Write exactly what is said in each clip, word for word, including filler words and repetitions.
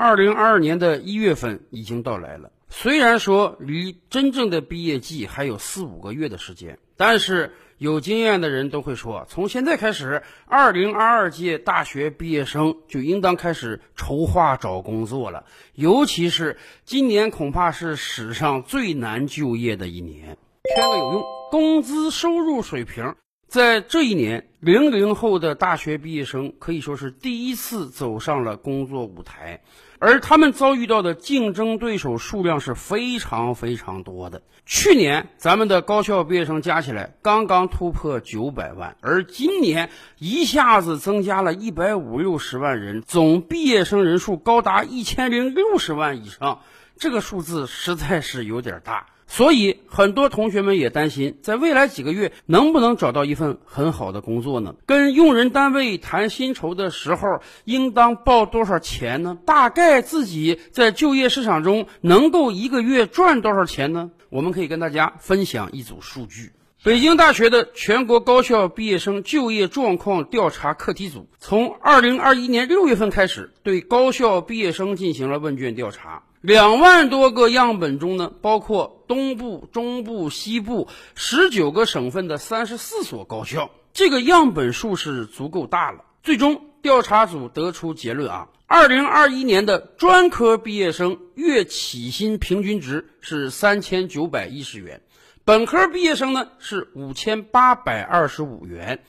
二零二二年的一月份已经到来了。虽然说离真正的毕业季还有四五个月的时间，但是有经验的人都会说，从现在开始二零二二届大学毕业生就应当开始筹划找工作了，尤其是今年恐怕是史上最难就业的一年。圈个有用，工资收入水平在这一年，零零后的大学毕业生可以说是第一次走上了工作舞台，而他们遭遇到的竞争对手数量是非常非常多的。去年咱们的高校毕业生加起来刚刚突破九百万，而今年一下子增加了一百五十六万人，总毕业生人数高达一千零六十万以上，这个数字实在是有点大。所以很多同学们也担心，在未来几个月能不能找到一份很好的工作呢？跟用人单位谈薪酬的时候应当报多少钱呢？大概自己在就业市场中能够一个月赚多少钱呢？我们可以跟大家分享一组数据。北京大学的全国高校毕业生就业状况调查课题组从二零二一年六月份开始，对高校毕业生进行了问卷调查。两万多个样本中呢，包括东部、中部、西部十九个省份的三十四所高校，这个样本数是足够大了。最终调查组得出结论啊，二零二一年的专科毕业生月起薪平均值是三千九百一十元，本科毕业生呢是五千八百二十五元，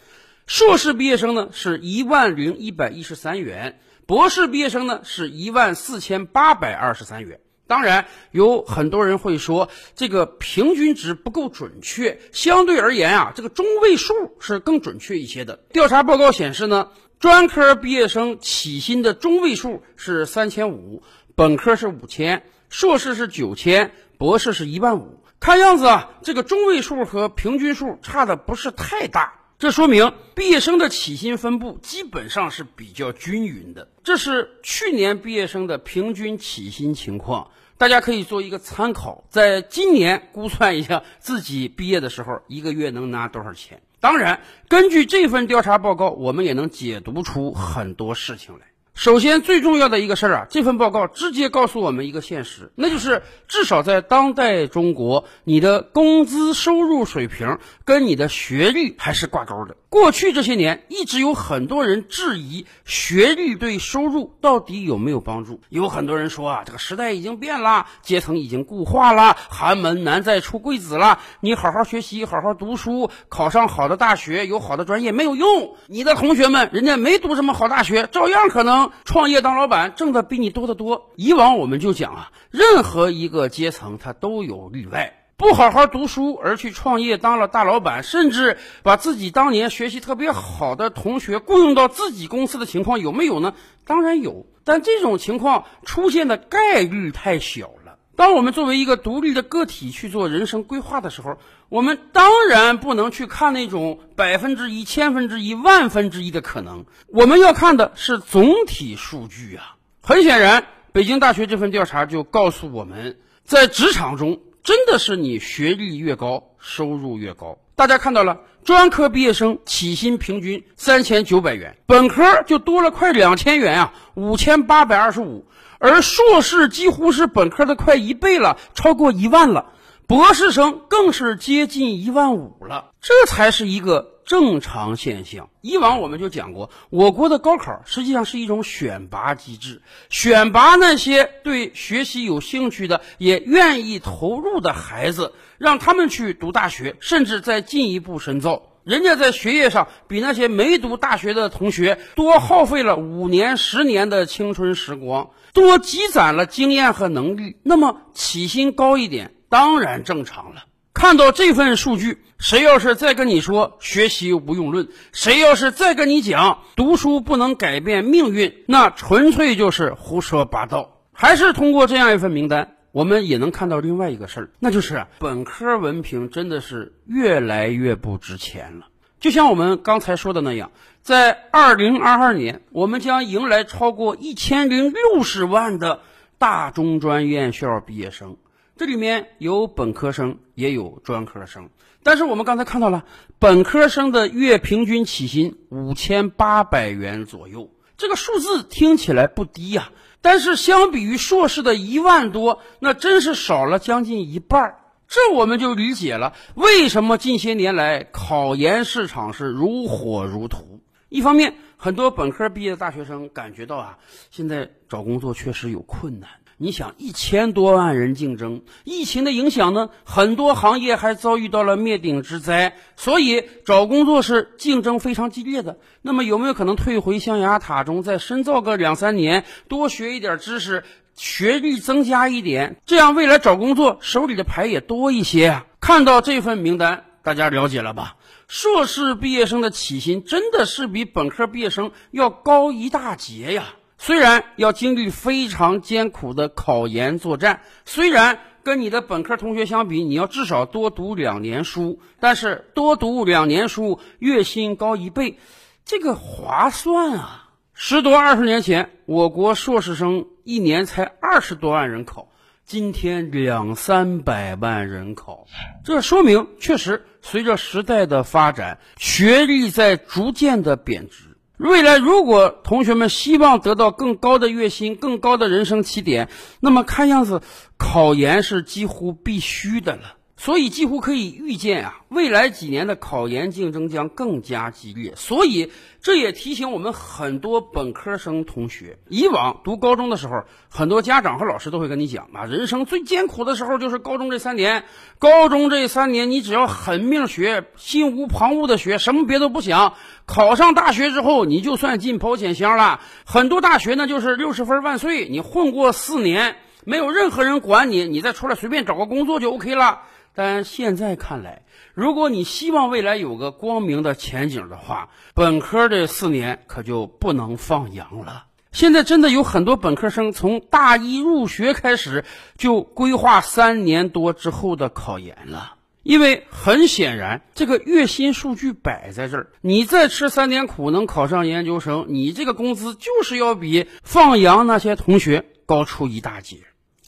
硕士毕业生呢是一万零一百一十三元，博士毕业生呢是一万四千八百二十三元。当然有很多人会说这个平均值不够准确，相对而言啊，这个中位数是更准确一些的。调查报告显示呢，专科毕业生起薪的中位数是三千五百，本科是五千，硕士是九千，博士是一万五。看样子啊，这个中位数和平均数差的不是太大，这说明毕业生的起薪分布基本上是比较均匀的。这是去年毕业生的平均起薪情况，大家可以做一个参考，在今年估算一下自己毕业的时候一个月能拿多少钱。当然根据这份调查报告，我们也能解读出很多事情来。首先最重要的一个事儿啊，这份报告直接告诉我们一个现实，那就是至少在当代中国，你的工资收入水平跟你的学历还是挂钩的。过去这些年一直有很多人质疑学历对收入到底有没有帮助，有很多人说啊，这个时代已经变了，阶层已经固化了，寒门难再出贵子了，你好好学习好好读书，考上好的大学有好的专业没有用，你的同学们人家没读什么好大学，照样可能创业当老板，挣的比你多得多。以往我们就讲啊，任何一个阶层它都有例外，不好好读书而去创业当了大老板，甚至把自己当年学习特别好的同学雇佣到自己公司的情况有没有呢？当然有，但这种情况出现的概率太小了。当我们作为一个独立的个体去做人生规划的时候，我们当然不能去看那种百分之一、千分之一、万分之一的可能，我们要看的是总体数据啊。很显然，北京大学这份调查就告诉我们，在职场中真的是你学历越高，收入越高。大家看到了，专科毕业生起薪平均三千九百元，本科就多了快两千元啊，五千八百二十五，而硕士几乎是本科的快一倍了，超过一万了，博士生更是接近一万五了。这才是一个正常现象。以往我们就讲过，我国的高考实际上是一种选拔机制，选拔那些对学习有兴趣的也愿意投入的孩子，让他们去读大学，甚至再进一步深造。人家在学业上比那些没读大学的同学多耗费了五年十年的青春时光，多积攒了经验和能力，那么起薪高一点当然正常了。看到这份数据，谁要是再跟你说学习无用论，谁要是再跟你讲读书不能改变命运，那纯粹就是胡说八道。还是通过这样一份名单，我们也能看到另外一个事儿，那就是本科文凭真的是越来越不值钱了。就像我们刚才说的那样，在二零二二年我们将迎来超过一千零六十万的大中专院校毕业生，这里面有本科生也有专科生，但是我们刚才看到了，本科生的月平均起薪五千八百元左右，这个数字听起来不低啊，但是相比于硕士的一万多，那真是少了将近一半。这我们就理解了为什么近些年来考研市场是如火如荼。一方面，很多本科毕业的大学生感觉到啊，现在找工作确实有困难。你想，一千多万人竞争，疫情的影响呢，很多行业还遭遇到了灭顶之灾，所以找工作是竞争非常激烈的。那么有没有可能退回象牙塔中，再深造个两三年，多学一点知识，学历增加一点，这样未来找工作手里的牌也多一些啊？看到这份名单，大家了解了吧？硕士毕业生的起薪真的是比本科毕业生要高一大截呀。虽然要经历非常艰苦的考研作战，虽然跟你的本科同学相比，你要至少多读两年书，但是多读两年书，月薪高一倍，这个划算啊！十多二十年前，我国硕士生一年才二十多万人口，今天两三百万人口，这说明确实随着时代的发展，学历在逐渐的贬值。未来如果同学们希望得到更高的月薪，更高的人生起点，那么看样子考研是几乎必须的了。所以几乎可以预见啊，未来几年的考研竞争将更加激烈。所以这也提醒我们很多本科生同学，以往读高中的时候，很多家长和老师都会跟你讲啊，人生最艰苦的时候就是高中这三年，高中这三年你只要狠命学，心无旁骛的学，什么别都不想，考上大学之后你就算进保险箱了。很多大学呢就是六十分万岁，你混过四年没有任何人管你，你再出来随便找个工作就 OK 了。但现在看来，如果你希望未来有个光明的前景的话，本科这四年可就不能放羊了。现在真的有很多本科生从大一入学开始就规划三年多之后的考研了，因为很显然这个月薪数据摆在这儿，你再吃三年苦能考上研究生，你这个工资就是要比放羊那些同学高出一大截。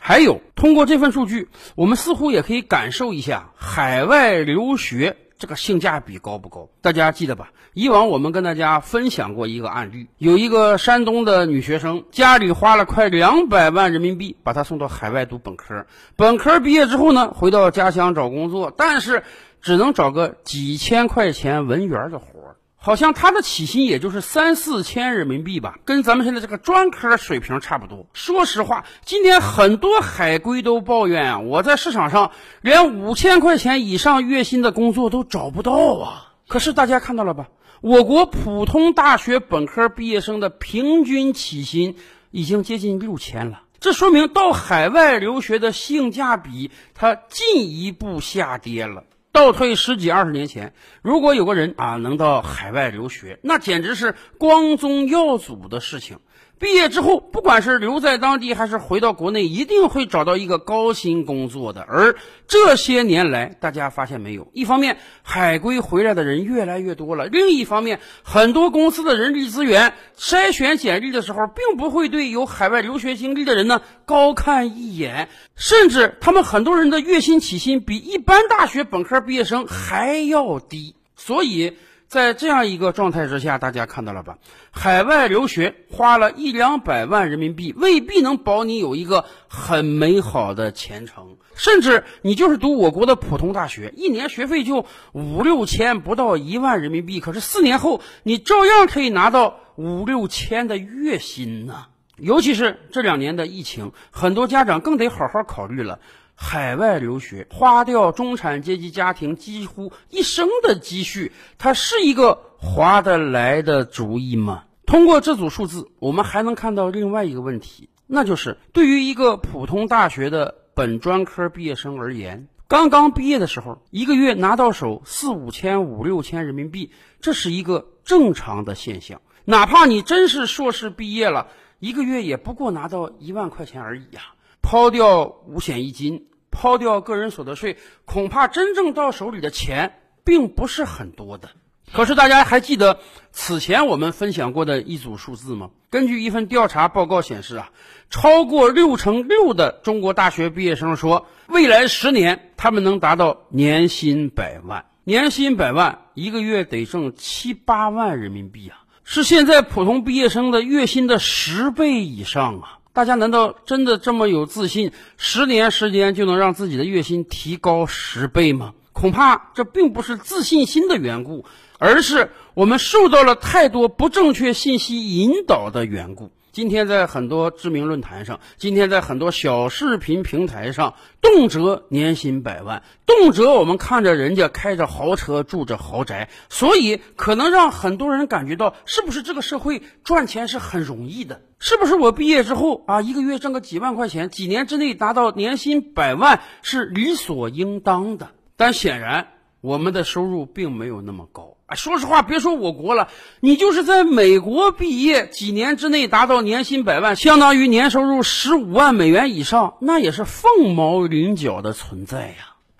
还有，通过这份数据，我们似乎也可以感受一下海外留学这个性价比高不高。大家记得吧，以往我们跟大家分享过一个案例，有一个山东的女学生，家里花了快两百万人民币把她送到海外读本科，本科毕业之后呢，回到家乡找工作，但是只能找个几千块钱文员的活儿，好像他的起薪也就是三四千人民币吧，跟咱们现在这个专科水平差不多。说实话，今天很多海归都抱怨啊，我在市场上连五千块钱以上月薪的工作都找不到啊。可是大家看到了吧，我国普通大学本科毕业生的平均起薪已经接近六千了。这说明到海外留学的性价比它进一步下跌了。倒退十几二十年前，如果有个人啊能到海外留学，那简直是光宗耀祖的事情。毕业之后，不管是留在当地还是回到国内，一定会找到一个高薪工作的。而这些年来，大家发现没有，一方面海归回来的人越来越多了，另一方面很多公司的人力资源筛选简历的时候，并不会对有海外留学经历的人呢高看一眼，甚至他们很多人的月薪起薪比一般大学本科毕业生还要低。所以在这样一个状态之下，大家看到了吧，海外留学花了一两百万人民币未必能保你有一个很美好的前程，甚至你就是读我国的普通大学，一年学费就五六千不到一万人民币，可是四年后你照样可以拿到五六千的月薪呢。尤其是这两年的疫情，很多家长更得好好考虑了，海外留学花掉中产阶级家庭几乎一生的积蓄，它是一个划得来的主意吗？通过这组数字，我们还能看到另外一个问题，那就是对于一个普通大学的本专科毕业生而言，刚刚毕业的时候，一个月拿到手四五千五六千人民币，这是一个正常的现象。哪怕你真是硕士毕业了，一个月也不过拿到一万块钱而已啊，抛掉五险一金，抛掉个人所得税，恐怕真正到手里的钱并不是很多的。可是大家还记得此前我们分享过的一组数字吗？根据一份调查报告显示啊，超过六成六的中国大学毕业生说，未来十年他们能达到年薪百万。年薪百万，一个月得挣七八万人民币啊，是现在普通毕业生的月薪的十倍以上啊。大家难道真的这么有自信，十年时间就能让自己的月薪提高十倍吗？恐怕这并不是自信心的缘故，而是我们受到了太多不正确信息引导的缘故。今天在很多知名论坛上，今天在很多小视频平台上，动辄年薪百万，动辄我们看着人家开着豪车住着豪宅，所以可能让很多人感觉到，是不是这个社会赚钱是很容易的？是不是我毕业之后啊，一个月挣个几万块钱，几年之内达到年薪百万是理所应当的？但显然我们的收入并没有那么高。说实话，别说我国了，你就是在美国毕业，几年之内达到年薪百万，相当于年收入十五万美元以上，那也是凤毛麟角的存在呀。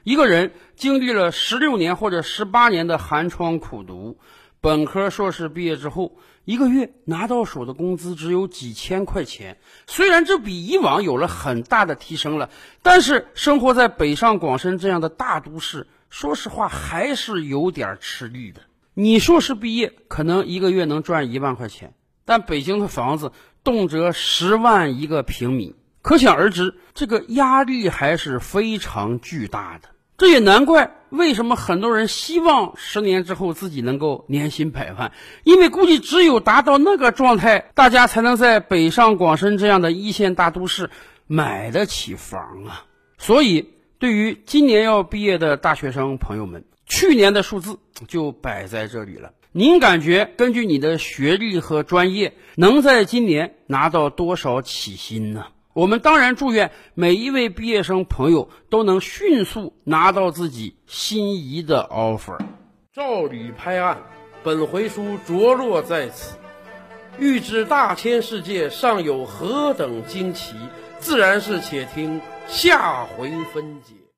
一个人经历了十六年或者十八年的寒窗苦读，本科硕士毕业之后，一个月拿到手的工资只有几千块钱。虽然这比以往有了很大的提升了，但是生活在北上广深这样的大都市，说实话还是有点吃力的。你硕士毕业可能一个月能赚一万块钱，但北京的房子动辄十万一个平米，可想而知这个压力还是非常巨大的。这也难怪为什么很多人希望十年之后自己能够年薪百万，因为估计只有达到那个状态，大家才能在北上广深这样的一线大都市买得起房啊。所以对于今年要毕业的大学生朋友们，去年的数字就摆在这里了。您感觉根据你的学历和专业，能在今年拿到多少起薪呢？我们当然祝愿每一位毕业生朋友都能迅速拿到自己心仪的 offer。 照理拍案，本回书着落在此，欲知大千世界尚有何等惊奇，自然是且听下回分解。